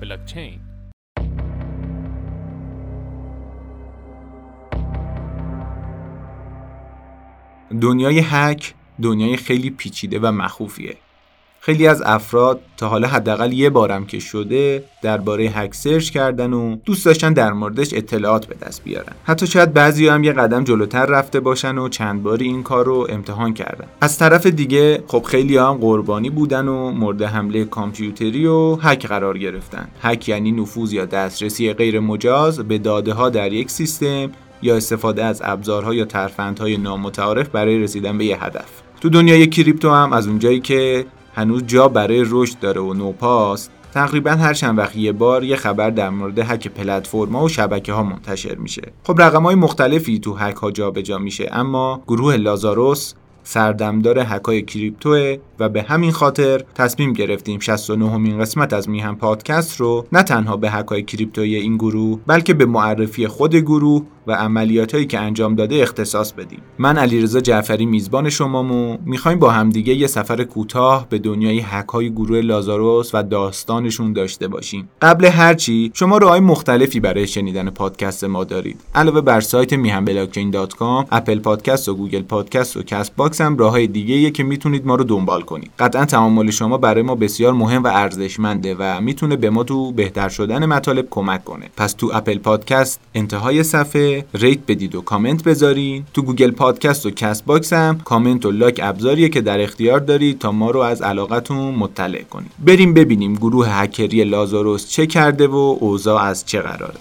بلاکچین. دنیای هک دنیای خیلی پیچیده و مخوفیه. خیلی از افراد تا حالا حداقل یه بارم که شده درباره هک سرچ کردن و دوست داشتن در موردش اطلاعات به دست بیارن. حتی شاید بعضیا هم یه قدم جلوتر رفته باشن و چند باری این کار رو امتحان کردن. از طرف دیگه خب خیلیا هم قربانی بودن و مورد حمله کامپیوتری و هک قرار گرفتن. هک یعنی نفوذ یا دسترسی غیر مجاز به داده ها در یک سیستم یا استفاده از ابزارها یا ترفندهای نامتعارف برای رسیدن به یه هدف. تو دنیای کریپتو هم از اونجایی که هنوز جا برای رشد داره و نوپاست، تقریبا هر چند وقت یه بار یه خبر در مورد هک پلتفرم‌ها و شبکه‌ها منتشر میشه. خب رقم‌های مختلفی تو هک‌ها جابجا میشه، اما گروه لازاروس سردمدار هکای کریپتوه و به همین خاطر تصمیم گرفتیم 69مین قسمت از میهن پادکست رو نه تنها به هکای کریپتوی این گروه، بلکه به معرفی خود گروه و عملیاتایی که انجام داده اختصاص بدیم. من علیرضا جعفری میزبان شمامو، میخوایم با همدیگه یه سفر کوتاه به دنیای هکای گروه لازاروس و داستانشون داشته باشیم. قبل هر چی شما راه‌های مختلفی برای شنیدن پادکست ما دارید. علاوه بر سایت mihanblockchain.com، اپل پادکست و گوگل پادکست و کست باکس هم راه‌های دیگه‌ایه که میتونید ما رو دنبال کنید. قطعاً تمامل شما برای ما بسیار مهم و ارزشمنده و میتونه به ما تو بهتر شدن مطالب کمک کنه. پس تو اپل پادکست انتهای صفحه ریت بدید و کامنت بذارین. تو گوگل پادکست و کست باکس هم کامنت و لایک ابزاریه که در اختیار دارید تا ما رو از علاقتون مطلع کنید. بریم ببینیم گروه هکری لازاروس چه کرده و اوضاع از چه قراره.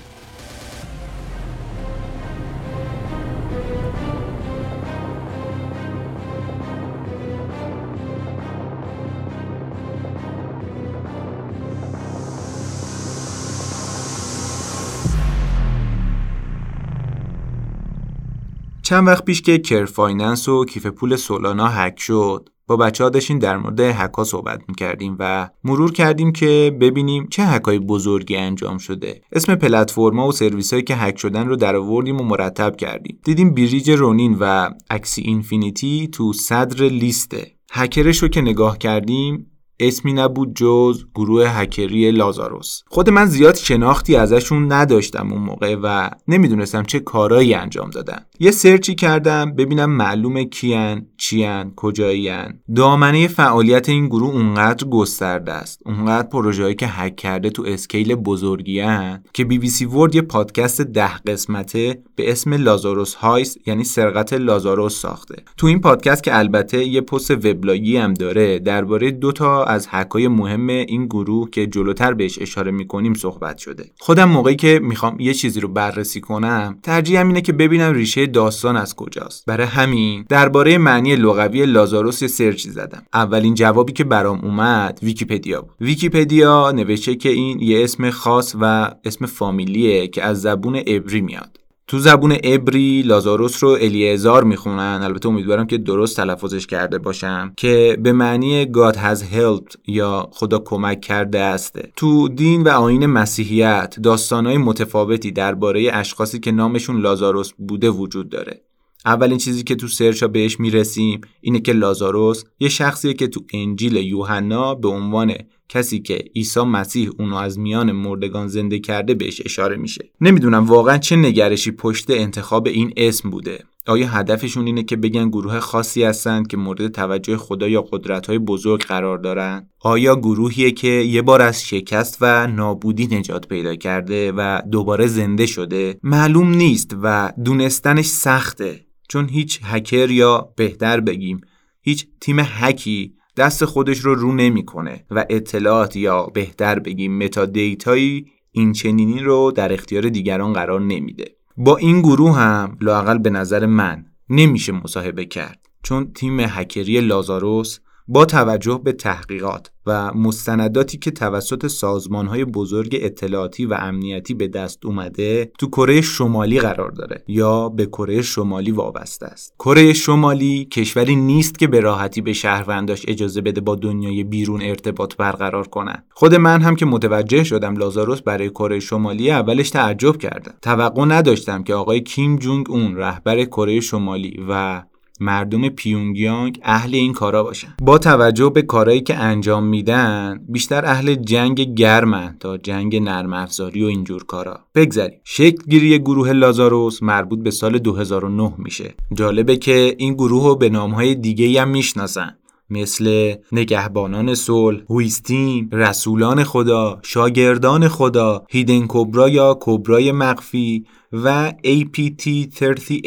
چند وقت پیش که کر فایننس و کیف پول سولانا هک شد، با بچه‌ها داشتیم در مورد هک‌ها صحبت می‌کردیم و مرور کردیم که ببینیم چه هک‌های بزرگی انجام شده. اسم پلتفرم‌ها و سرویس‌هایی که هک شدن رو درآوردیم و مرتب کردیم. دیدیم بریج رونین و اکسی اینفینیتی تو صدر لیسته. هکرش رو که نگاه کردیم اسمی نبود جز گروه هکری لازاروس. خود من زیاد شناختی ازشون نداشتم اون موقع و نمیدونستم چه کارایی انجام دادن. یه سرچی کردم ببینم معلومه کیان، چیان، کجایین. دامنه فعالیت این گروه اونقدر گسترده است، اونقدر پروژه‌ای که هک کرده تو اسکیل بزرگیان که BBC ورد یه پادکست 10 قسمته به اسم لازاروس هایست، یعنی سرقت لازاروس ساخته. تو این پادکست که البته یه پست وبلاگی هم داره، درباره 2 تا از هک‌های مهم این گروه که جلوتر بهش اشاره می‌کنیم صحبت شده. خودم موقعی که می‌خوام یه چیزی رو بررسی کنم، ترجیحم اینه که ببینم ریشه داستان از کجاست. برای همین درباره معنی لغوی لازاروس یه سرچ زدم. اولین جوابی که برام اومد ویکی‌پدیا بود. ویکی‌پدیا نوشته که این یه اسم خاص و اسم فامیلیه که از زبون عبری میاد. تو زبون عبری لازاروس رو الیعزار میخونن، البته امیدوارم که درست تلفظش کرده باشم، که به معنی God has helped یا خدا کمک کرده است. تو دین و آیین مسیحیت داستانهای متفاوتی درباره اشخاصی که نامشون لازاروس بوده وجود داره. اولین چیزی که تو سرچا بهش میرسیم اینه که لازاروس یه شخصیه که تو انجیل یوحنا به عنوان کسی که عیسی مسیح اونو از میان مردگان زنده کرده بهش اشاره میشه. نمیدونم واقعا چه نگرشی پشت انتخاب این اسم بوده. آیا هدفشون اینه که بگن گروه خاصی هستند که مورد توجه خدا یا قدرت‌های بزرگ قرار دارن؟ آیا گروهیه که یه بار از شکست و نابودی نجات پیدا کرده و دوباره زنده شده؟ معلوم نیست و دونستنش سخته، چون هیچ هکر یا بهتر بگیم هیچ تیم هکی دست خودش رو نمی‌کنه و اطلاعات یا بهتر بگیم متا دیتایی این چنینی رو در اختیار دیگران قرار نمیده. با این گروه هم لااقل به نظر من نمیشه مصاحبه کرد، چون تیم هکری لازاروس با توجه به تحقیقات و مستنداتی که توسط سازمان‌های بزرگ اطلاعاتی و امنیتی به دست اومده تو کره شمالی قرار داره یا به کره شمالی وابسته است. کره شمالی کشوری نیست که به راحتی به شهرونداش اجازه بده با دنیای بیرون ارتباط برقرار کنن. خود من هم که متوجه شدم لازاروس برای کره شمالی، اولش تعجب کردم. توقع نداشتم که آقای کیم جونگ اون رهبر کره شمالی و مردم پیونگیانگ اهل این کارا باشن. با توجه به کارهایی که انجام میدن بیشتر اهل جنگ گرمن تا جنگ نرم افزاری و اینجور کارا. بگذاریم شکل گیری گروه لازاروس مربوط به سال 2009 میشه. جالبه که این گروه رو به نامهای دیگه‌ای هم میشناسن، مثل نگهبانان صلح، هویستیم، رسولان خدا، شاگردان خدا، هیدن کوبرا یا کوبرای مخفی و APT38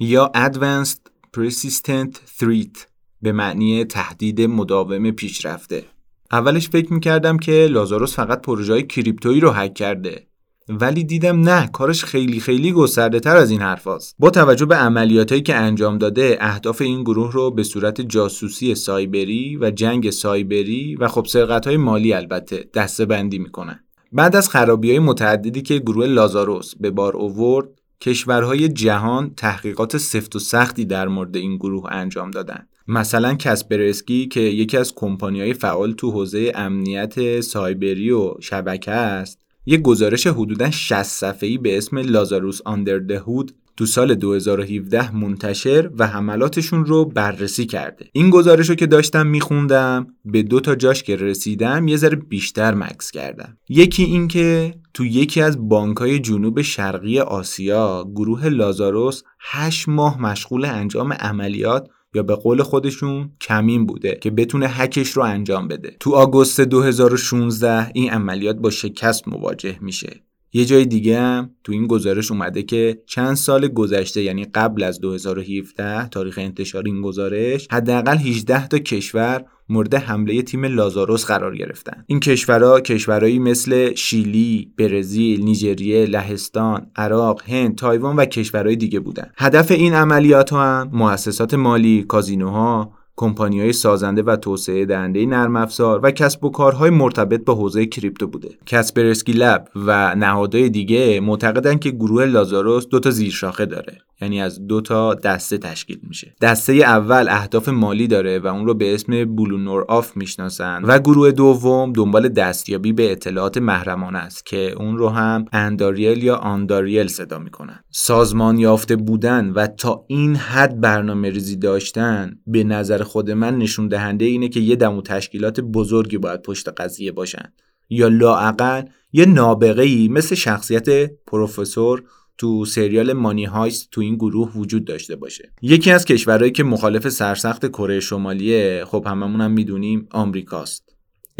یا Advanced Persistent Threat به معنی تهدید مداوم پیشرفته. اولش فکر میکردم که لازاروس فقط پروژه‌های کریپتویی رو هک کرده، ولی دیدم نه، کارش خیلی خیلی گسترده تر از این حرف هست. با توجه به عملیاتایی که انجام داده اهداف این گروه رو به صورت جاسوسی سایبری و جنگ سایبری و خب سرقت‌های مالی البته دسته‌بندی میکنن. بعد از خرابی‌های متعددی که گروه لازاروس به بار آورد، کشورهای جهان تحقیقات سفت و سختی در مورد این گروه انجام دادن. مثلا کاسپرسکی که یکی از کمپانی‌های فعال تو حوزه امنیت سایبری و شبکه است، یک گزارش حدوداً 60 صفحه‌ای به اسم لازاروس آندر د هود تو سال 2017 منتشر و حملاتشون رو بررسی کرده. این گزارش رو که داشتم میخوندم به 2 تا جاش که رسیدم یه ذره بیشتر مکث کردم. یکی این که تو یکی از بانک‌های جنوب شرقی آسیا گروه لازاروس 8 ماه مشغول انجام عملیات یا به قول خودشون کمین بوده که بتونه هکش رو انجام بده. تو آگوست 2016 این عملیات با شکست مواجه میشه. یه جای دیگه هم تو این گزارش اومده که چند سال گذشته، یعنی قبل از 2017 تاریخ انتشار این گزارش، حداقل 18 تا کشور مورد حمله تیم لازاروس قرار گرفتن. این کشورها کشورهایی مثل شیلی، برزیل، نیجریه، لهستان، عراق، هند، تایوان و کشورهای دیگه بودن. هدف این عملیات هم مؤسسات مالی، کازینوها، کمپانی‌های سازنده و توسعه دهنده نرم افزار و کسب و کارهای مرتبط با حوزه کریپتو بوده. کاسپرسکی لب و نهادهای دیگه معتقدن که گروه لازاروس 2 تا زیرشاخه داره، یعنی از 2 تا دسته تشکیل میشه. دسته اول اهداف مالی داره و اون رو به اسم بلونور آف میشناسن و گروه دوم دنبال دستیابی به اطلاعات محرمانه است که اون رو هم انداریل یا آنداریل صدا میکنن. سازمان یافته بودن و تا این حد برنامه‌ریزی داشتن به نظر خود من نشون دهنده اینه که یه دمو تشکیلات بزرگی باید پشت قضیه باشن، یا لااقل یه نابغه‌ای مثل شخصیت پروفسور تو سریال مانی هایست تو این گروه وجود داشته باشه. یکی از کشورهایی که مخالف سرسخت کره شمالیه، خب هممون هم میدونیم، آمریکاست.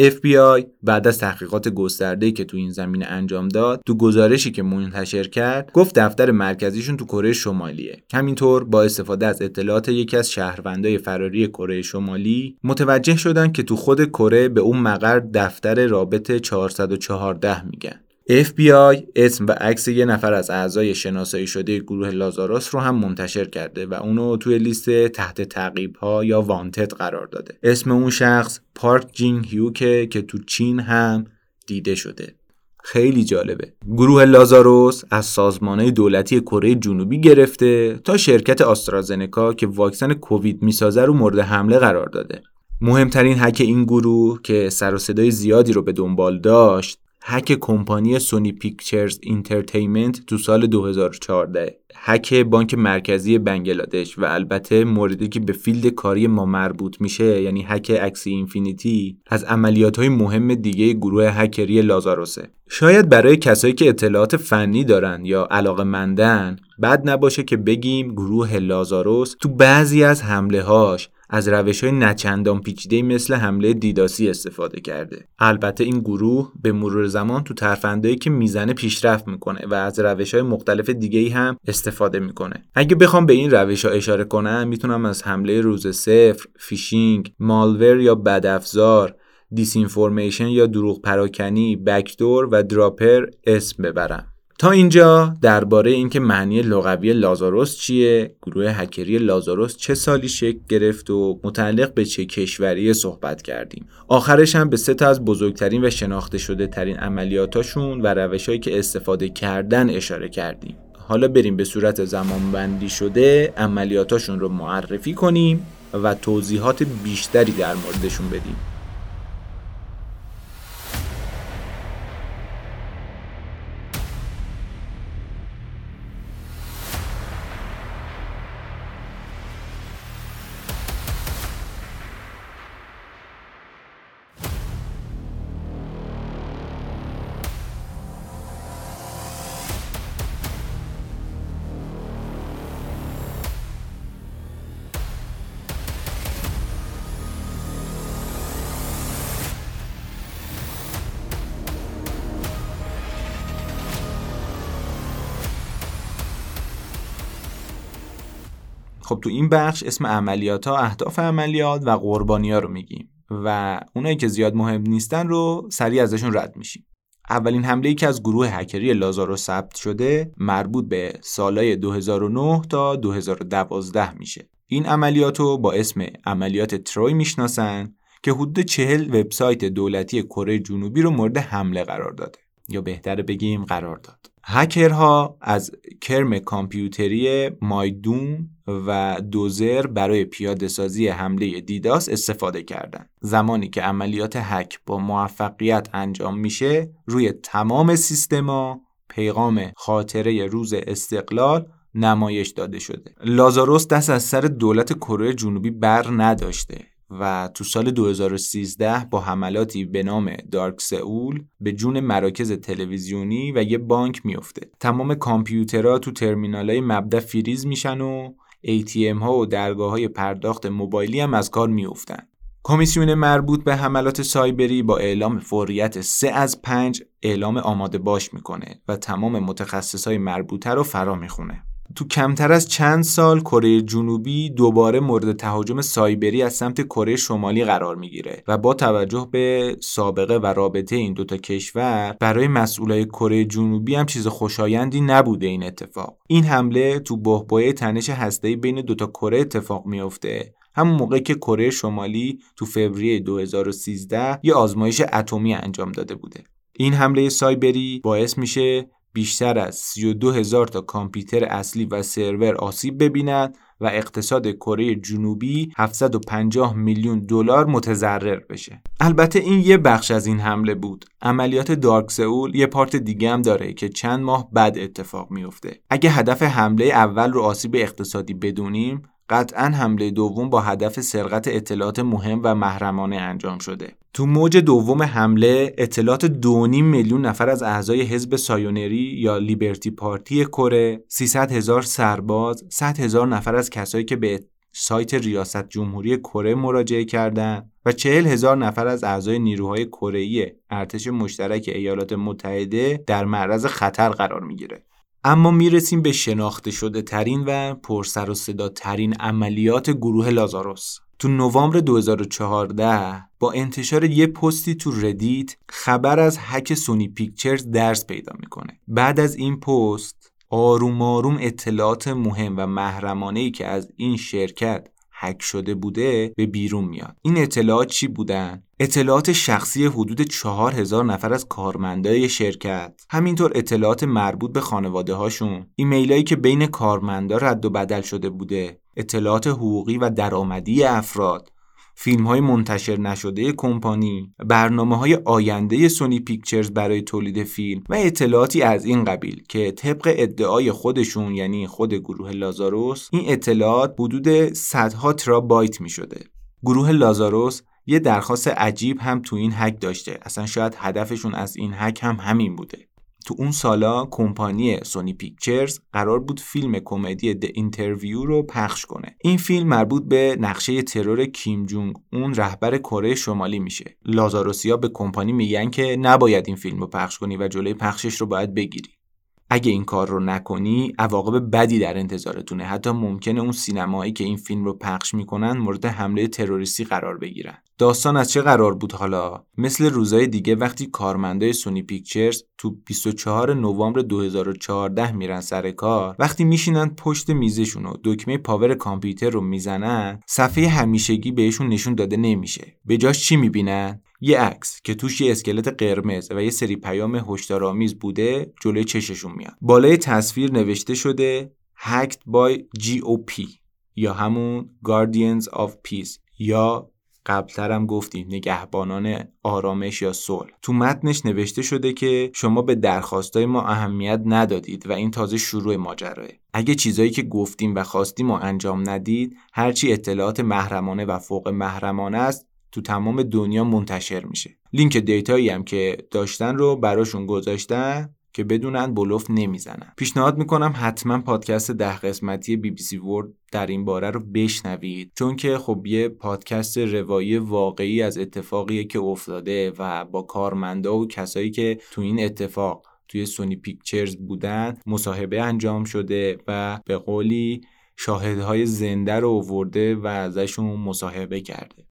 FBI بعد از تحقیقات گسترده‌ای که تو این زمینه انجام داد، تو گزارشی که منتشر کرد گفت دفتر مرکزیشون تو کره شمالیه. همینطور با استفاده از اطلاعات یکی از شهروندای فراری کره شمالی متوجه شدن که تو خود کره به اون مقر دفتر رابطه 414 میگن. FBI اسم و عکس یه نفر از اعضای شناسایی شده گروه لازاروس رو هم منتشر کرده و اونو توی لیست تحت تعقیب‌ها یا وانتد قرار داده. اسم اون شخص پارک جین هیو که تو چین هم دیده شده. خیلی جالبه. گروه لازاروس از سازمان‌های دولتی کره جنوبی گرفته تا شرکت آسترازنکا که واکسن کووید میسازه رو مورد حمله قرار داده. مهمترین هک این گروه که سر و صدای زیادی رو به دنبال داشت، هک کمپانی سونی پیکچرز انترتینمنت تو سال 2014، هک بانک مرکزی بنگلادش و البته موردی که به فیلد کاری ما مربوط میشه یعنی هک اکسی اینفینیتی از عملیات‌های مهم دیگه گروه هکری لازاروسه. شاید برای کسایی که اطلاعات فنی دارن یا علاقه‌مندن بد نباشه که بگیم گروه لازاروس تو بعضی از حمله‌هاش از روش‌های نچندان پیچیده مثل حمله دیداسی استفاده کرده. البته این گروه به مرور زمان تو ترفندایی که میزنه پیشرفت میکنه و از روش‌های مختلف دیگه‌ای هم استفاده میکنه. اگه بخوام به این روش‌ها اشاره کنم میتونم از حمله روز صفر، فیشینگ، مالور یا بدافزار، دیسینفورمیشن یا دروغ پراکنی، بکدور و دراپر اسم ببرم. تا اینجا درباره اینکه معنی لغوی لازاروس چیه، گروه هکری لازاروس چه سالی شکل گرفت و متعلق به چه کشوری صحبت کردیم. آخرش هم به 3 تا از بزرگترین و شناخته شده ترین عملیاتاشون و روش‌هایی که استفاده کردن اشاره کردیم. حالا بریم به صورت زمانبندی شده عملیاتاشون رو معرفی کنیم و توضیحات بیشتری در موردشون بدیم. خب تو این بخش اسم عملیات‌ها، اهداف عملیات و قربانی‌ها رو میگیم و اونایی که زیاد مهم نیستن رو سریع ازشون رد میشیم. اولین حمله‌ای که از گروه هکری لازاروس ثبت شده مربوط به سالهای 2009 تا 2012 میشه. این عملیات رو با اسم عملیات تروی میشناسن که حدود 40 وبسایت دولتی کره جنوبی رو مورد حمله قرار داده، یا بهتره بگیم قرار داد. هکرها از کرم کامپیوتری مایدون و دوزر برای پیاده سازی حمله دیداس استفاده کردند. زمانی که عملیات هک با موفقیت انجام میشه، روی تمام سیستما پیغام خاطره روز استقلال نمایش داده شده. لازاروس دست از سر دولت کره جنوبی بر نداشته و تو سال 2013 با حملاتی به نام دارک سئول به جون مراکز تلویزیونی و یه بانک میفته. تمام کامپیوترها تو ترمینالای مبدا فریز میشن و ATM ها و درگاه‌های پرداخت موبایلی هم از کار میافتن. کمیسیون مربوط به حملات سایبری با اعلام فوریت 3 از 5 اعلام آماده باش میکنه و تمام متخصصای مربوطه رو فرا میخونه. تو کمتر از چند سال کره جنوبی دوباره مورد تهاجم سایبری از سمت کره شمالی قرار میگیره و با توجه به سابقه و رابطه این دوتا کشور برای مسئولای کره جنوبی هم چیز خوشایندی نبوده این اتفاق. این حمله تو بحبوحه تنش هسته‌ای بین دوتا کره اتفاق میفته، همون موقع که کره شمالی تو فوریه 2013 یه آزمایش اتمی انجام داده بوده. این حمله سایبری باعث میشه بیشتر از 32,000 تا کامپیوتر اصلی و سرور آسیب ببیند و اقتصاد کره جنوبی 750 میلیون دلار متضرر بشه. البته این یه بخش از این حمله بود. عملیات دارک سئول یه پارت دیگه هم داره که چند ماه بعد اتفاق میفته. اگه هدف حمله اول رو آسیب اقتصادی بدونیم، قطعاً حمله دوم با هدف سرقت اطلاعات مهم و محرمانه انجام شده. تو موج دوم حمله اطلاعات 2.5 میلیون نفر از اعضای حزب سایونری یا لیبرتی پارتی کره، 300,000 سرباز، 100,000 نفر از کسایی که به سایت ریاست جمهوری کره مراجعه کردند و 40,000 نفر از اعضای نیروهای کره‌ای ارتش مشترک ایالات متحده در معرض خطر قرار میگیره. اما میرسیم به شناخته شده ترین و پرسر و صدا ترین عملیات گروه لازاروس. تو نوامبر 2014 با انتشار یه پستی تو ردیت خبر از هک سونی پیکچرز درس پیدا میکنه. بعد از این پست آروم آروم اطلاعات مهم و محرمانه‌ای که از این شرکت هک شده بوده به بیرون میاد. این اطلاعات چی بودن؟ اطلاعات شخصی حدود 4,000 نفر از کارمندای شرکت، همینطور اطلاعات مربوط به خانواده هاشون، ایمیلایی که بین کارمندا رد و بدل شده بوده، اطلاعات حقوقی و درآمدی افراد، فیلم‌های منتشر نشده کمپانی، برنامه‌های آینده سونی پیکچرز برای تولید فیلم و اطلاعاتی از این قبیل که طبق ادعای خودشون، یعنی خود گروه لازاروس، این اطلاعات حدود صدها ترابایت می‌شده. گروه لازاروس یه درخواست عجیب هم تو این هک داشته. اصلا شاید هدفشون از این هک هم همین بوده. تو اون سالا کمپانی سونی پیکچرز قرار بود فیلم کمدی The Interview رو پخش کنه. این فیلم مربوط به نقشه ترور کیم جونگ اون رهبر کره شمالی میشه. لازاروسیا به کمپانی میگن که نباید این فیلم رو پخش کنی و جلوی پخشش رو باید بگیری. اگه این کار رو نکنی عواقب بدی در انتظارتونه، حتی ممکنه اون سینماهایی که این فیلم رو پخش میکنن مورد حمله تروریستی قرار بگیرن. داستان از چه قرار بود حالا؟ مثل روزهای دیگه وقتی کارمندای سونی پیکچرز تو 24 نوامبر 2014 میرن سر کار، وقتی میشینن پشت میزشون و دکمه پاور کامپیوتر رو میزنن، صفحه همیشگی بهشون نشون داده نمیشه. به جاش چی میبینن؟ یه عکس که توش یه اسکلت قرمز و یه سری پیام هشدارآمیز بوده جلوی چششون میاد. بالای تصویر نوشته شده hacked by GOP یا همون Guardians of Peace یا قبلتر هم گفتیم نگهبانان آرامش یا صلح. تو متنش نوشته شده که شما به درخواستای ما اهمیت ندادید و این تازه شروع ماجراه. اگه چیزایی که گفتیم و خواستیم ما انجام ندید، هرچی اطلاعات محرمانه و فوق محرمانه است تو تمام دنیا منتشر میشه. لینک دیتایی هم که داشتن رو براشون گذاشتن که بدونن بلوف نمیزنن. پیشنهاد میکنم حتما پادکست 10 قسمتی BBC World در این باره رو بشنوید، چون که خب یه پادکست روایی واقعی از اتفاقیه که افتاده و با کارمندا و کسایی که تو این اتفاق توی سونی پیکچرز بودن مصاحبه انجام شده و به قولی شاهدهای زنده رو آورده و ازشون مصاحبه کرده.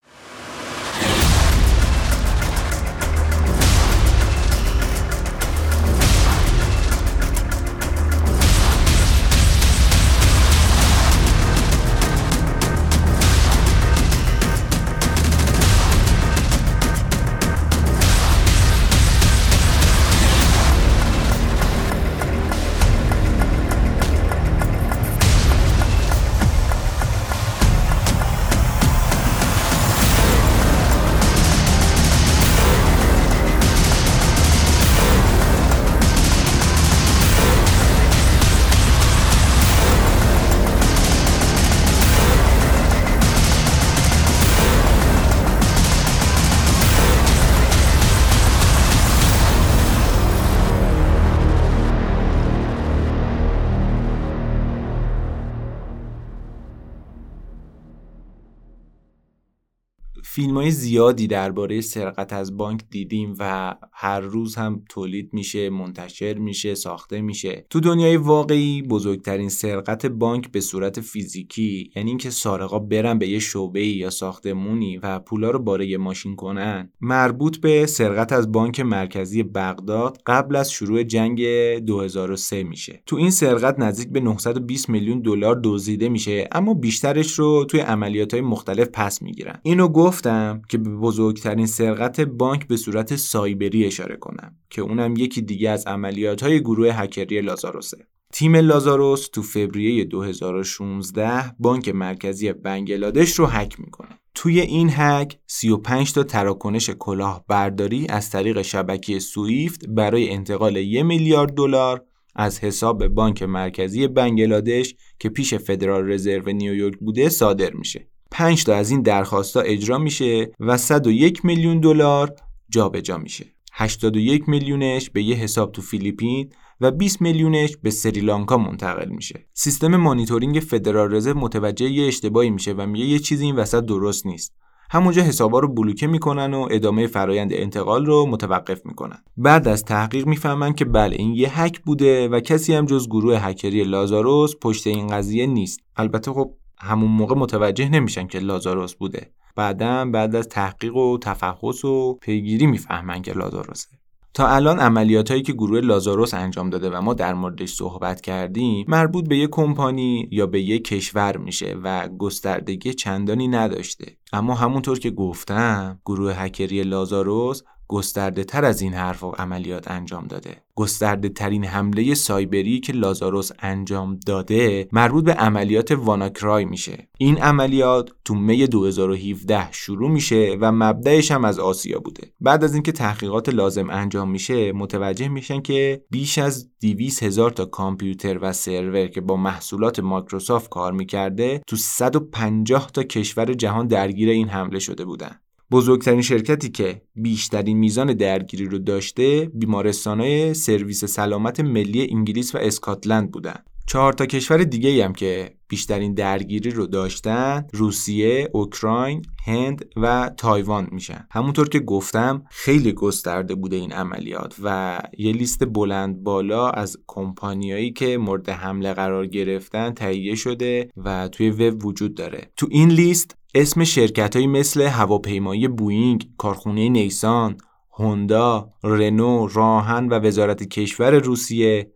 فیلم‌های زیادی درباره سرقت از بانک دیدیم و هر روز هم تولید میشه، منتشر میشه، ساخته میشه. تو دنیای واقعی بزرگترین سرقت بانک به صورت فیزیکی، یعنی اینکه سارقا برن به یه شعبه‌ای یا ساختمونی و پولا رو باره یه ماشین کنن، مربوط به سرقت از بانک مرکزی بغداد قبل از شروع جنگ 2003 میشه. تو این سرقت نزدیک به 920 میلیون دلار دزدیده میشه، اما بیشترش رو توی عملیات‌های مختلف پس میگیرن. اینو گفتم که به بزرگترین سرقت بانک به صورت سایبری اشاره کنم که اونم یکی دیگه از عملیات‌های گروه هکری لازاروسه. تیم لازاروس تو فوریه 2016 بانک مرکزی بنگلادش رو هک میکنه. توی این هک 35 تا تراکنش کلاهبرداری از طریق شبکه سوئیفت برای انتقال 1 میلیارد دلار از حساب بانک مرکزی بنگلادش که پیش فدرال رزرو نیویورک بوده صادر میشه. 5 تا از این درخواست‌ها اجرا میشه و 101 میلیون دلار جابجا میشه. 81 میلیونش به یه حساب تو فیلیپین و 20 میلیونش به سریلانکا منتقل میشه. سیستم مانیتورینگ فدرال رزرو متوجه یه اشتباهی میشه و میگه یه چیزی این وسط درست نیست. همونجا حسابا رو بلوکه میکنن و ادامه فرایند انتقال رو متوقف میکنن. بعد از تحقیق میفهمن که بله این یه هک بوده و کسی هم جز گروه هکری لازاروس پشت این قضیه نیست. البته خب همون موقع متوجه نمیشن که لازاروس بوده. بعداً بعد از تحقیق و تفحص و پیگیری میفهمن که لازاروسه. تا الان عملیاتایی که گروه لازاروس انجام داده و ما در موردش صحبت کردیم مربوط به یک کمپانی یا به یک کشور میشه و گستردگی چندانی نداشته. اما همونطور که گفتم گروه هکری لازاروس گسترده تر از این حرف و عملیات انجام داده. گسترده ترین حمله سایبری که لازاروس انجام داده مربوط به عملیات واناکرای میشه. این عملیات تو می 2017 شروع میشه و مبدأش هم از آسیا بوده. بعد از اینکه تحقیقات لازم انجام میشه متوجه میشن که بیش از 200,000 تا کامپیوتر و سرور که با محصولات مایکروسافت کار میکرده تو 150 تا کشور جهان درگیر این حمله شده بودن. بزرگترین شرکتی که بیشترین میزان درگیری رو داشته بیمارستان‌های سرویس سلامت ملی انگلیس و اسکاتلند بودن. 4 تا کشور دیگه هم که بیشترین درگیری رو داشتن روسیه، اوکراین، هند و تایوان میشن. همونطور که گفتم خیلی گسترده بوده این عملیات و یه لیست بلند بالا از کمپانیایی که مورد حمله قرار گرفتن تهیه شده و توی وب وجود داره. تو این لیست اسم شرکت‌هایی مثل هواپیمایی بوئینگ، کارخونه نیسان، هوندا، رنو، راهن و وزارت کشور روسیه،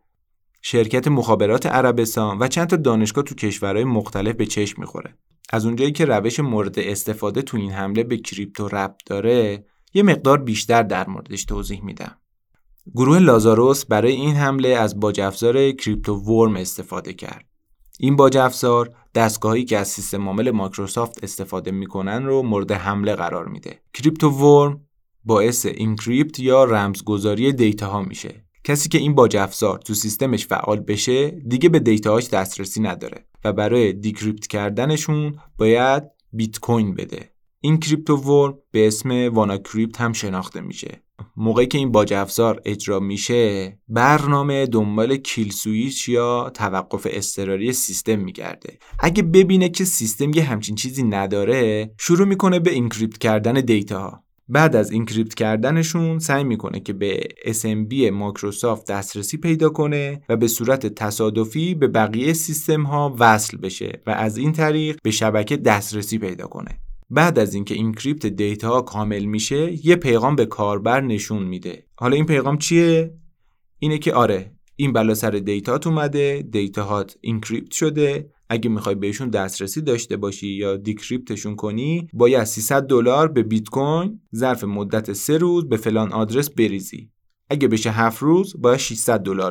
شرکت مخابرات عربستان و چند تا دانشگاه تو کشورهای مختلف به چشم می‌خوره. از اونجایی که روش مورد استفاده تو این حمله به کریپتو ربط داره، یه مقدار بیشتر در موردش توضیح میدم. گروه لازاروس برای این حمله از باج‌افزار کریپتو ورم استفاده کرد. این باج‌افزار دستگاهی که از سیستم عامل مایکروسافت استفاده میکنن رو مورد حمله قرار میده. کریپتو ورم باعث اینکریپت یا رمزگذاری دیتاها میشه. کسی که این باج‌افزار تو سیستمش فعال بشه دیگه به دیتاهاش دسترسی نداره و برای دیکریپت کردنشون باید بیت کوین بده. این کریپتو ورم به اسم واناکریپت هم شناخته میشه. موقعی که این باج‌افزار اجرا میشه برنامه دنبال کیل سوئیچ یا توقف اضطراری سیستم میگرده. اگه ببینه که سیستم یه همچین چیزی نداره شروع میکنه به اینکریپت کردن دیتاها. بعد از اینکریپت کردنشون سعی میکنه که به SMB مایکروسافت دسترسی پیدا کنه و به صورت تصادفی به بقیه سیستم ها وصل بشه و از این طریق به شبکه دسترسی پیدا کنه. بعد از اینکه اینکریپت دیتا کامل میشه، یه پیغام به کاربر نشون میده. حالا این پیغام چیه؟ اینه که آره، این بلا سر دیتات اومده، دیتاهات اینکریپت شده. اگه میخوای بهشون دسترسی داشته باشی یا دیکریپتشون کنی، باید $300 به بیت کوین ظرف مدت 3 روز به فلان آدرس بریزی. اگه بشه 7 روز، باید $600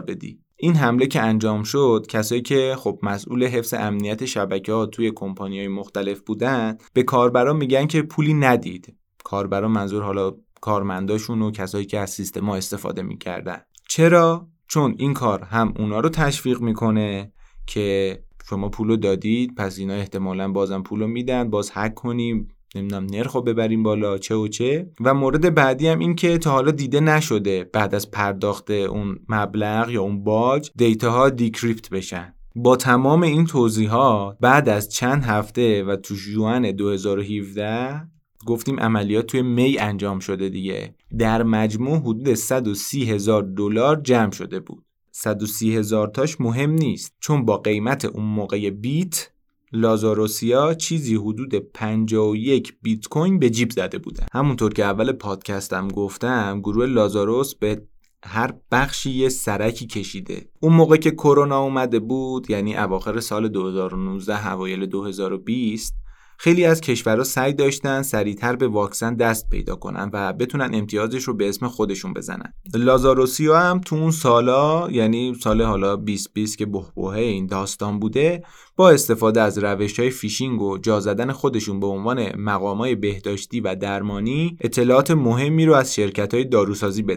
بدی. این حمله که انجام شد، کسایی که خب مسئول حفظ امنیت شبکه‌ها توی کمپانی‌های مختلف بودن، به کاربرا میگن که پولی ندید. کاربرا منظور حالا کارمنداشون و کسایی که از سیستم‌ها استفاده میکردن. چرا؟ چون این کار هم اونا رو تشویق میکنه که شما پولو دادید، پس اینا احتمالاً بازم پولو میدن، باز هک کنیم، نمیدونم نرخو ببریم بالا، چه و چه. و مورد بعدی هم این که تا حالا دیده نشده بعد از پرداخت اون مبلغ یا اون باج دیتاها دیکریپت بشن. با تمام این توضیحات، بعد از چند هفته و تو ژوئن 2017 گفتیم عملیات توی می انجام شده دیگه، در مجموع حدود $130,000 جمع شده بود. 130,000 تاش مهم نیست، چون با قیمت اون موقع بیت لازاروسیا چیزی حدود 51 بیت کوین به جیب زده بودن. همونطور که اول پادکستم گفتم، گروه لازاروس به هر بخشی یه سرکی کشیده. اون موقع که کرونا اومده بود، یعنی اواخر سال 2019 اوایل 2020، خیلی از کشورها سعی داشتن سریعتر به واکسن دست پیدا کنن و بتونن امتیازش رو به اسم خودشون بزنن. لازاروسیا هم تو اون سالا، یعنی سال حالا 2020 که بحبوحه این داستان بوده، با استفاده از روش‌های فیشینگ و جا زدن خودشون به عنوان مقام‌های بهداشتی و درمانی، اطلاعات مهمی رو از شرکت‌های داروسازی به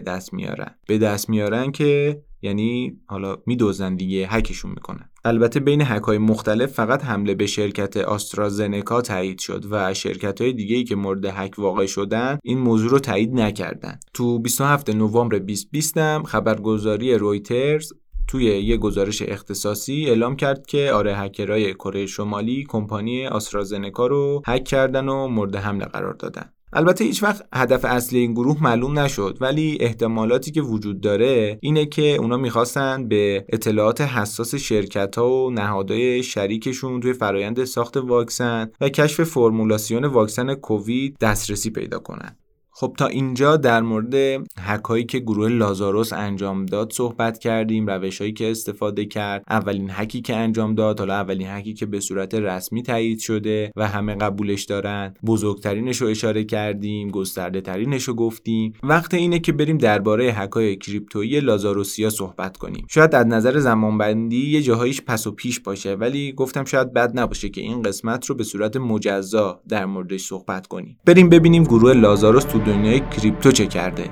دست میارن که یعنی حالا میدوزن دیگه، هکشون میکنن. البته بین هک‌های مختلف فقط حمله به شرکت آسترازنکا تایید شد و شرکت‌های دیگه‌ای که مورد هک واقع شدن این موضوع رو تایید نکردن. تو 27 نوامبر 2020 هم خبرگزاری رویترز توی یه گزارش اختصاصی اعلام کرد که آره، هکرهای کره شمالی کمپانی آسترازنکا رو هک کردن و مورد حمله قرار دادن. البته هیچ وقت هدف اصلی این گروه معلوم نشد، ولی احتمالاتی که وجود داره اینه که اونا میخواستن به اطلاعات حساس شرکت‌ها و نهادهای شریکشون توی فرایند ساخت واکسن و کشف فرمولاسیون واکسن کووید دسترسی پیدا کنن. خب تا اینجا در مورد هکایی که گروه لازاروس انجام داد صحبت کردیم، روش‌هایی که استفاده کرد، اولین هکی که انجام داد، حالا اولین هکی که به صورت رسمی تایید شده و همه قبولش دارن، بزرگترینش رو اشاره کردیم، گسترده ترینش رو گفتیم. وقت اینه که بریم درباره هکای کریپتویی لازاروسیا صحبت کنیم. شاید از نظر زمانبندی یه جاهایش پس و پیش باشه، ولی گفتم شاید بد نباشه که این قسمت رو به صورت مجزا در موردش صحبت کنیم. بریم ببینیم گروه لازاروس تو دنیای کریپتو چه کرده.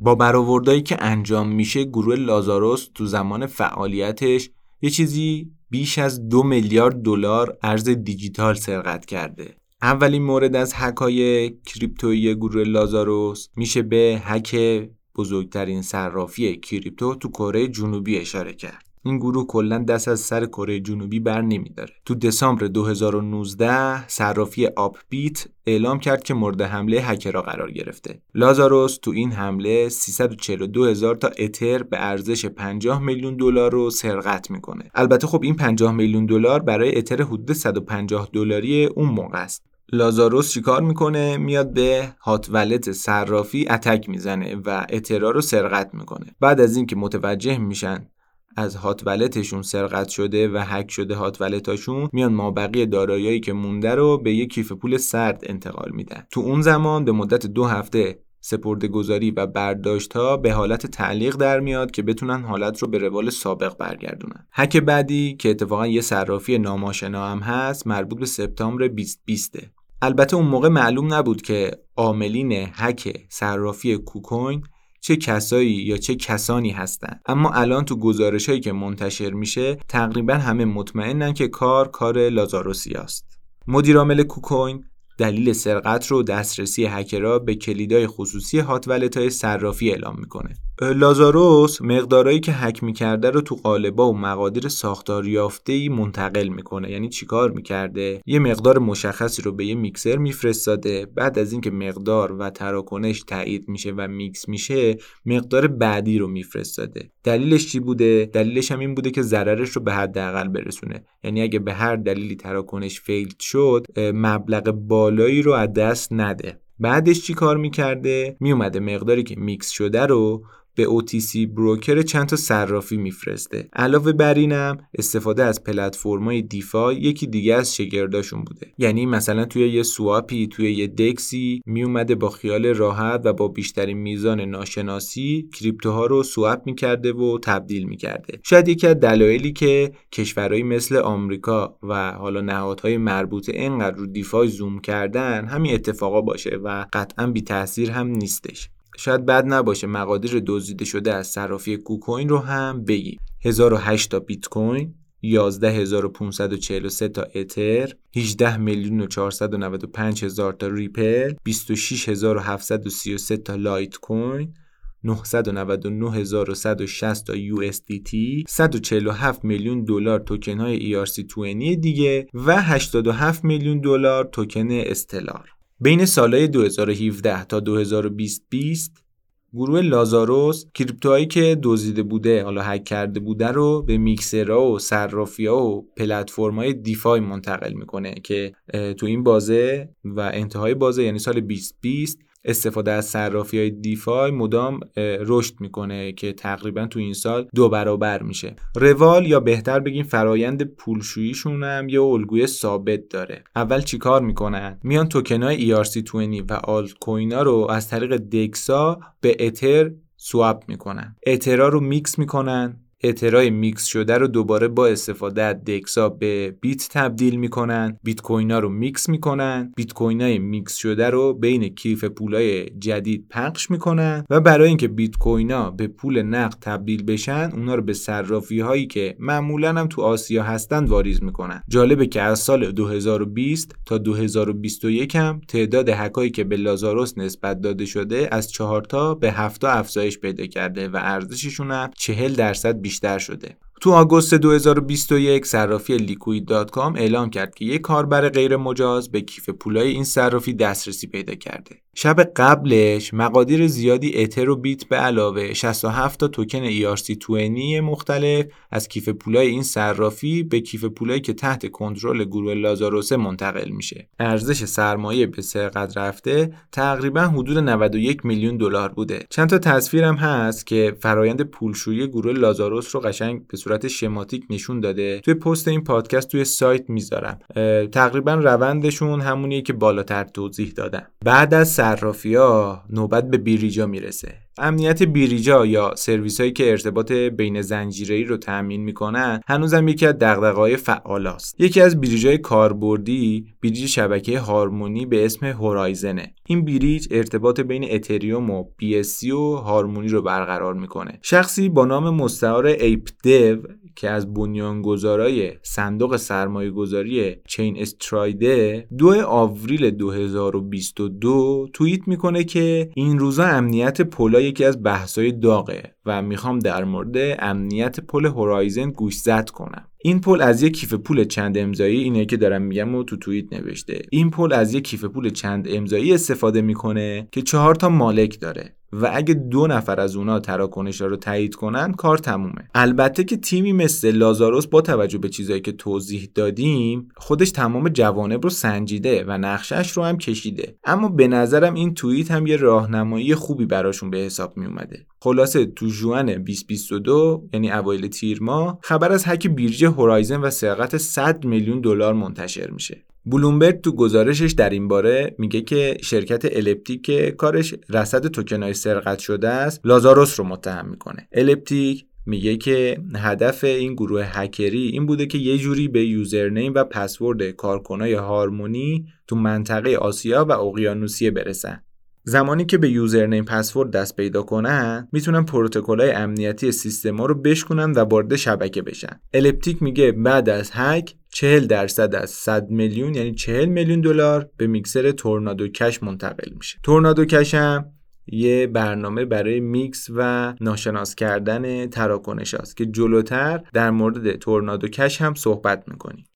با برآوردهایی که انجام میشه، گروه لازاروس تو زمان فعالیتش یه چیزی بیش از $2 میلیارد ارز دیجیتال سرقت کرده. اولین مورد از هک‌های کریپتویی گروه لازاروس میشه به هک بزرگترین صرافی کریپتو تو کره جنوبی اشاره کرد. این گروه کلاً دست از سر کره جنوبی بر نمی‌داره. تو دسامبر 2019 صرافی آپبیت اعلام کرد که مورد حمله هکرها قرار گرفته. لازاروس تو این حمله 342,000 تا اتر به ارزش $50 میلیون رو سرقت میکنه. البته خب این $50 میلیون برای اتر حدود $150 اون موقع است. لازاروس چیکار میکنه؟ میاد به هات ولت صرافی اتک میزنه و اترها رو سرقت میکنه. بعد از اینکه متوجه میشن از هات ولتشون سرقت شده و هک شده هات ولتاشون، میان مابقی دارایی‌ای که مونده رو به یک کیف پول سرد انتقال میدن. تو اون زمان به مدت 2 هفته سپرده‌گذاری و برداشت‌ها به حالت تعلیق در میاد که بتونن حالت رو به روال سابق برگردونن. هک بعدی که اتفاقا یه صرافی نامآشنا هم هست، مربوط به سپتامبر 2020. البته اون موقع معلوم نبود که عاملین هک صرافی کوکوین چه کسایی یا چه کسانی هستند، اما الان تو گزارش‌هایی که منتشر میشه تقریبا همه مطمئنن که کار لازاروسی است. مدیر عامل کوکوین دلیل سرقت رو دسترسی هکرها به کلیدای خصوصی هات ولت‌های صرافی اعلام میکنه. لازاروس مقدارایی که هک میکرده رو تو قالب‌ها و مقادیر ساختاریافته‌ای منتقل میکنه. یعنی چیکار میکرده؟ یه مقدار مشخصی رو به یه میکسر میفرستاده، بعد از اینکه مقدار و تراکنش تایید میشه و میکس میشه، مقدار بعدی رو میفرستاده. دلیلش چی بوده؟ دلیلش هم این بوده که ضررش رو به حداقل برسونه. یعنی اگه به هر دلیلی تراکنش فیل شد، مبلغ بالایی رو از دست نده. بعدش چی کار میکرده؟ میومده مقداری که میکس شده رو به OTC بروکر چند تا صرافی میفرسته. علاوه بر اینم استفاده از پلتفرم‌های دیفای یکی دیگه از شگرداشون بوده. یعنی مثلا توی یه سواپی، توی یه دکسی میومده با خیال راحت و با بیشترین میزان ناشناسی کریپتوها رو سواپ میکرده و تبدیل میکرده. شاید یکی از دلایلی که کشورهایی مثل آمریکا و حالا نهادهای مربوطه اینقدر رو دیفای زوم کردن همین اتفاقا باشه و قطعاً بی تاثیر هم نیستش. شاید بد نباشه مقادیر دزدیده شده از صرافی کوکوین رو هم بگیم. 1008 تا بیت کوین، 11543 تا اتر، 18,495,000 تا ریپل، 26733 تا لایت کوین، 999,160 تا USDT، 147 میلیون دلار توکن های ERC20 دیگه و 87 میلیون دلار توکن استلار. بین سالهای 2017 تا 2020 گروه لازاروس کریپتوهایی که دزدیده بوده، حالا هک کرده بوده رو به میکسرها و صرافی‌ها و پلتفرم‌های دیفای منتقل میکنه که تو این بازه و انتهای بازه یعنی سال 2020 استفاده از صرافی‌های دیفای مدام رشد میکنه که تقریبا تو این سال 2 برابر میشه. روال یا بهتر بگیم فرایند پولشوییشون هم یه الگوی ثابت داره. اول چیکار میکنن؟ میان توکن‌های ERC20 و آلت کوین‌ها رو از طریق دکس‌ها به اتر سواب میکنن. اترها رو میکس میکنن، اترای میکس شده رو دوباره با استفاده از دکسا به بیت تبدیل میکنن، بیت کوینا رو میکس میکنن، بیت کوینای میکس شده رو بین کیف پولای جدید پخش میکنن و برای اینکه بیت کوینا به پول نقد تبدیل بشن، اونا رو به صرافی هایی که معمولا هم تو آسیا هستن واریز میکنن. جالبه که از سال 2020 تا 2021 هم تعداد هکایی که به لازاروس نسبت داده شده از 4 به 7 افزایش پیدا کرده و ارزششون هم 40% بیشتر شده. تو آگوست 2021 صرافی liquid.com اعلام کرد که یک کاربر غیر مجاز به کیف پولای این صرافی دسترسی پیدا کرده. شب قبلش مقادیر زیادی اتر و بیت به علاوه 67 تا توکن ERC20 مختلف از کیف پولای این صرافی به کیف پولایی که تحت کنترل گروه لازاروس منتقل میشه. ارزش سرمایه به سرقت رفته تقریبا حدود 91 میلیون دلار بوده. چند تا تصویرم هست که فرایند پولشویی گروه لازاروس رو قشنگ به صورت شماتیک نشون داده. توی پست این پادکست توی سایت میذارم. تقریبا روندشون همونیه که بالاتر توضیح دادم. بعد از صرافی‌ها نوبت به بیریجا میرسه. امنیت بیریجا یا سرویس‌هایی که ارتباط بین زنجیره‌ای رو تأمین می‌کنن هنوزم یکی از دغدغه‌های فعالاست. یکی از بیریج‌های کاربردی بیریج شبکه هارمونی به اسم هورایزنه. این بیریج ارتباط بین اتریوم و BSC و هارمونی رو برقرار می‌کنه. شخصی با نام مستعار ایپ دیو که از بنیانگذارای صندوق سرمایه‌گذاری چین استرایده 2 آوریل 2022 توییت می‌کنه که این روزا امنیت پولا یکی از بحث‌های داغه و میخوام در مورد امنیت پل هورایزن گوشزد کنم. این پل از یک کیف پول چند امضایی، اینه که دارم میگم و تو توییت نوشته، این پل از یک کیف پول چند امضایی استفاده میکنه که 4 مالک داره. و اگه 2 نفر از اونا تراکنش‌ها رو تایید کنن کار تمومه. البته که تیمی مثل لازاروس با توجه به چیزایی که توضیح دادیم خودش تمام جوانب رو سنجیده و نقشه‌اش رو هم کشیده، اما به نظرم این توییت هم یه راهنمایی خوبی براشون به حساب می اومده. خلاصه تو ژوئن 2022 یعنی اوایل تیر ماه خبر از هک بیرج هورایزن و سرقت 100 میلیون دلار منتشر میشه. بلومبرگ تو گزارشش در این باره میگه که شرکت الپتیک که کارش رصد توکن‌های سرقت شده است، لازاروس رو متهم میکنه. الپتیک میگه که هدف این گروه هکری این بوده که یه جوری به یوزرنیم و پسورد کارکنای هارمونی تو منطقه آسیا و اقیانوسیه برسن. زمانی که به یوزرنیم پسورد دست پیدا کنن میتونن پروتکل‌های امنیتی سیستما رو بشکنن و وارد شبکه بشن. الپتیک میگه بعد از هک 40% از 100 میلیون یعنی 40 میلیون دلار به میکسر تورنادو کش منتقل میشه. تورنادو کش هم یه برنامه برای میکس و ناشناس کردن تراکنش هاست که جلوتر در مورد تورنادو کش هم صحبت میکنیم.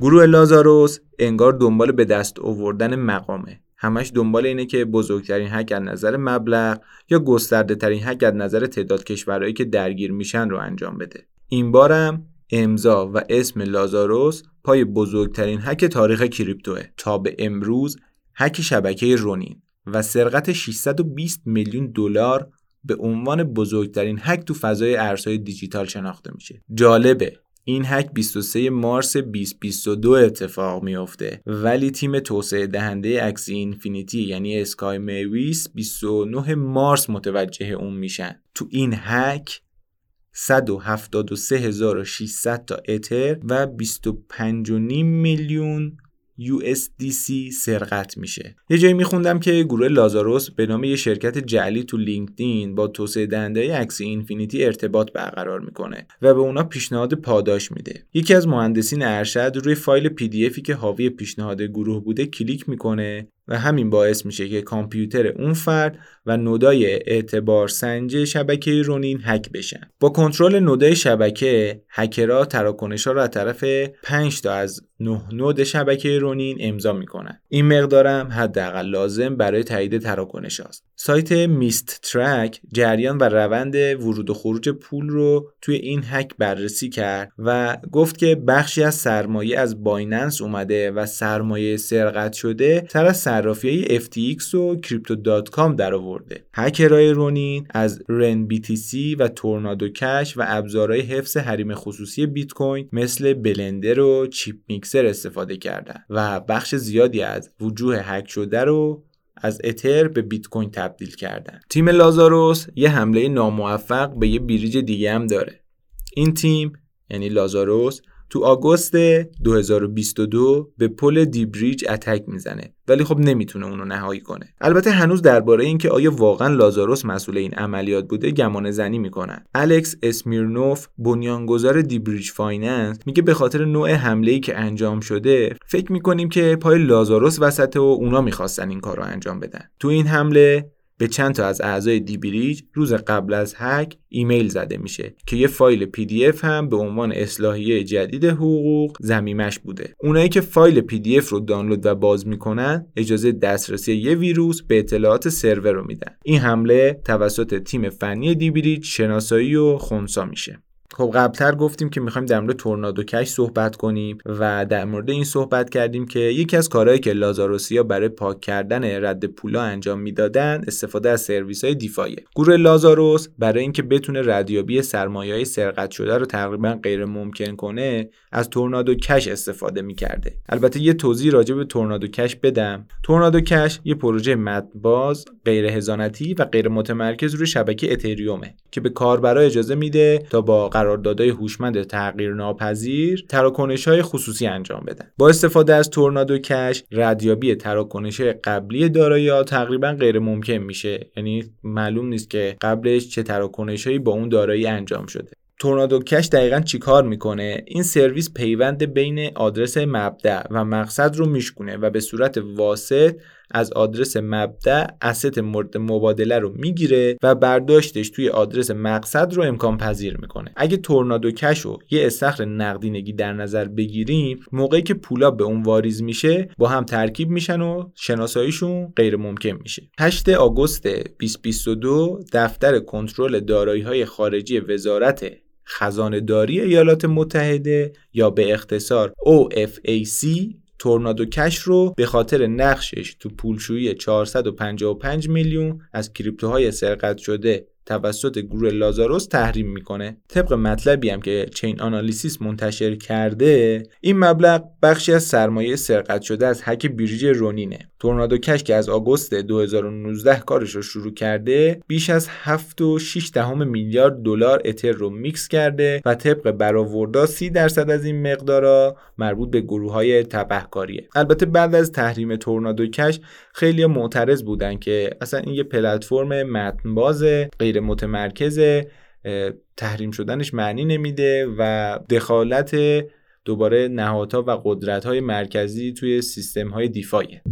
گروه لازاروس انگار دنبال به دست آوردن مقامه. همش دنبال اینه که بزرگترین هک از نظر مبلغ یا گسترده ترین هک از نظر تعداد کشورهایی که درگیر میشن رو انجام بده. این بارم امضا و اسم لازاروس پای بزرگترین هک تاریخ کریپتوه. تا به امروز هک شبکه رونین و سرقت 620 میلیون دلار به عنوان بزرگترین هک تو فضای ارزهای دیجیتال شناخته میشه. جالبه این هک 23 مارس 2022 اتفاق میفته ولی تیم توسعه دهنده اکسی اینفینیتی یعنی اسکای میویس 29 مارس متوجه اون میشن. تو این هک 173,600 تا اتر و 25.5 میلیون USDC سرقت میشه. یه جایی میخوندم که گروه لازاروس به نام یه شرکت جعلی تو لینکدین با توسعه دهنده اکسی اینفینیتی ارتباط برقرار میکنه و به اونا پیشنهاد پاداش میده. یکی از مهندسین ارشد روی فایل PDF که حاوی پیشنهاد گروه بوده کلیک میکنه و همین باعث میشه که کامپیوتر اون فرد و نودای اعتبار سنج شبکه رونین هک بشن. با کنترل نودای شبکه هکرها تراکنش‌ها رو از طرف 5 تا از 9 نود شبکه رونین امضا میکنن. این مقدارم حداقل لازم برای تایید تراکنش هاست. سایت میست ترک جریان و روند ورود و خروج پول رو توی این هک بررسی کرد و گفت که بخشی از سرمایه از بایننس اومده و سرمایه سرقت شده تر از صرافی‌های FTX و کریپتو.com درآورده. هکرهای رونین از رن BTC و تورنادو کش و ابزارهای حفظ حریم خصوصی بیت کوین مثل بلندر و چیپ میکسر استفاده کردن و بخش زیادی از وجوه هک شده رو از اتر به بیت کوین تبدیل کردن. تیم لازاروس یه حمله ناموفق به یه بریج دیگه هم داره. این تیم یعنی لازاروس تو آگوست 2022 به پل دیبریج اتک میزنه ولی خب نمیتونه اونو نهایی کنه. البته هنوز درباره اینکه آیا واقعا لازاروس مسئول این عملیات بوده گمانه زنی میکنن. الکس اسمیرنوف بنیانگذار دیبریج فایننس میگه به خاطر نوع حمله‌ای که انجام شده فکر میکنیم که پای لازاروس وسطه و اونا میخواستن این کارو انجام بدن. تو این حمله به چند تا از اعضای دیبریج روز قبل از هک ایمیل زده میشه که یه فایل PDF هم به عنوان اصلاحیه جدید حقوق ضمیمش بوده. اونایی که فایل PDF رو دانلود و باز میکنن اجازه دسترسی یه ویروس به اطلاعات سرور رو میدن. این حمله توسط تیم فنی دیبریج شناسایی و خنثی میشه. خب قبلتر گفتیم که میخوایم در مورد تورنادو کش صحبت کنیم و در مورد این صحبت کردیم که یکی از کارهایی که لازاروسیا برای پاک کردن رد پولا انجام میدادن استفاده از سرویس‌های دیفای. گروه لازاروس برای اینکه بتونه ردیابی سرمایه‌های سرقت شده رو تقریبا غیر ممکن کنه از تورنادو کش استفاده میکرده. البته یه توضیح راجع به تورنادو کش بدم. تورنادو کش یه پروژه مدن‌باز غیر حضانتی و غیر متمرکز روی شبکه اتریومه که به کاربرای اجازه میده تا با قراردادهای هوشمند تغییرناپذیر تراکنش‌های خصوصی انجام بدن. با استفاده از تورنادو کش ردیابی تراکنش‌های قبلی دارایی‌ها تقریبا غیر ممکن میشه، یعنی معلوم نیست که قبلش چه تراکنش‌هایی با اون دارایی انجام شده. تورنادو کش دقیقاً چیکار میکنه؟ این سرویس پیوند بین آدرس مبدأ و مقصد رو میشکونه و به صورت واسط از آدرس مبدأ asset مورد مبادله رو میگیره و برداشتش توی آدرس مقصد رو امکان پذیر میکنه. اگه تورنادو کش رو یه استخر نقدینگی در نظر بگیریم، موقعی که پولا به اون واریز میشه با هم ترکیب میشن و شناساییشون غیر ممکن میشه. 8 آگوست 2022 دفتر کنترل دارایی‌های خارجی وزارت خزانه داری ایالات متحده یا به اختصار OFAC تورنادو کش رو به خاطر نقشش تو پولشویی 455 میلیون از کریپتوهای سرقت شده توسط گروه لازاروس تحریم میکنه. طبق مطلبی هم که چین آنالیسیس منتشر کرده، این مبلغ بخشی از سرمایه سرقت شده از هک بریج رونینه. تورنادو کش که از آگوست 2019 کارش رو شروع کرده، بیش از 7.6 میلیارد دلار اتر رو میکس کرده و طبق برآوردها 30% از این مقدارا مربوط به گروه‌های تبهکاریه. البته بعد از تحریم تورنادو کش خیلی معترض بودن که اصلا این یه پلتفرم متن‌باز متمرکزه، تحریم شدنش معنی نمیده و دخالت دوباره نهادها و قدرت‌های مرکزی توی سیستم‌های دیفایه.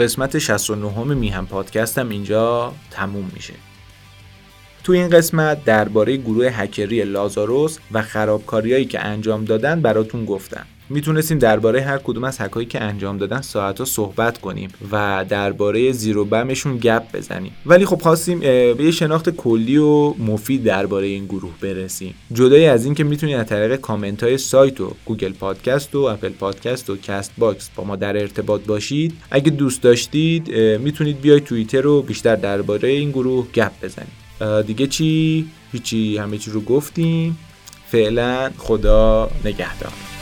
قسمت 69 میهن پادکستم اینجا تموم میشه. تو این قسمت درباره گروه هکری لازاروس و خرابکاریایی که انجام دادن براتون گفتم. میتونستیم درباره هر کدوم از هکایی که انجام دادن ساعت‌ها صحبت کنیم و درباره زیرو بمشون گپ بزنیم، ولی خب خواستیم به یه شناخت کلی و مفید درباره این گروه برسیم. جدای از این که میتونید از طریق کامنت‌های سایت و گوگل پادکست و اپل پادکست و کست باکس با ما در ارتباط باشید، اگه دوست داشتید میتونید بیاید توییتر رو بیشتر درباره این گروه گپ بزنید. دیگه چی؟ هیچی، همه چی رو گفتیم. فعلا خدا نگهدار.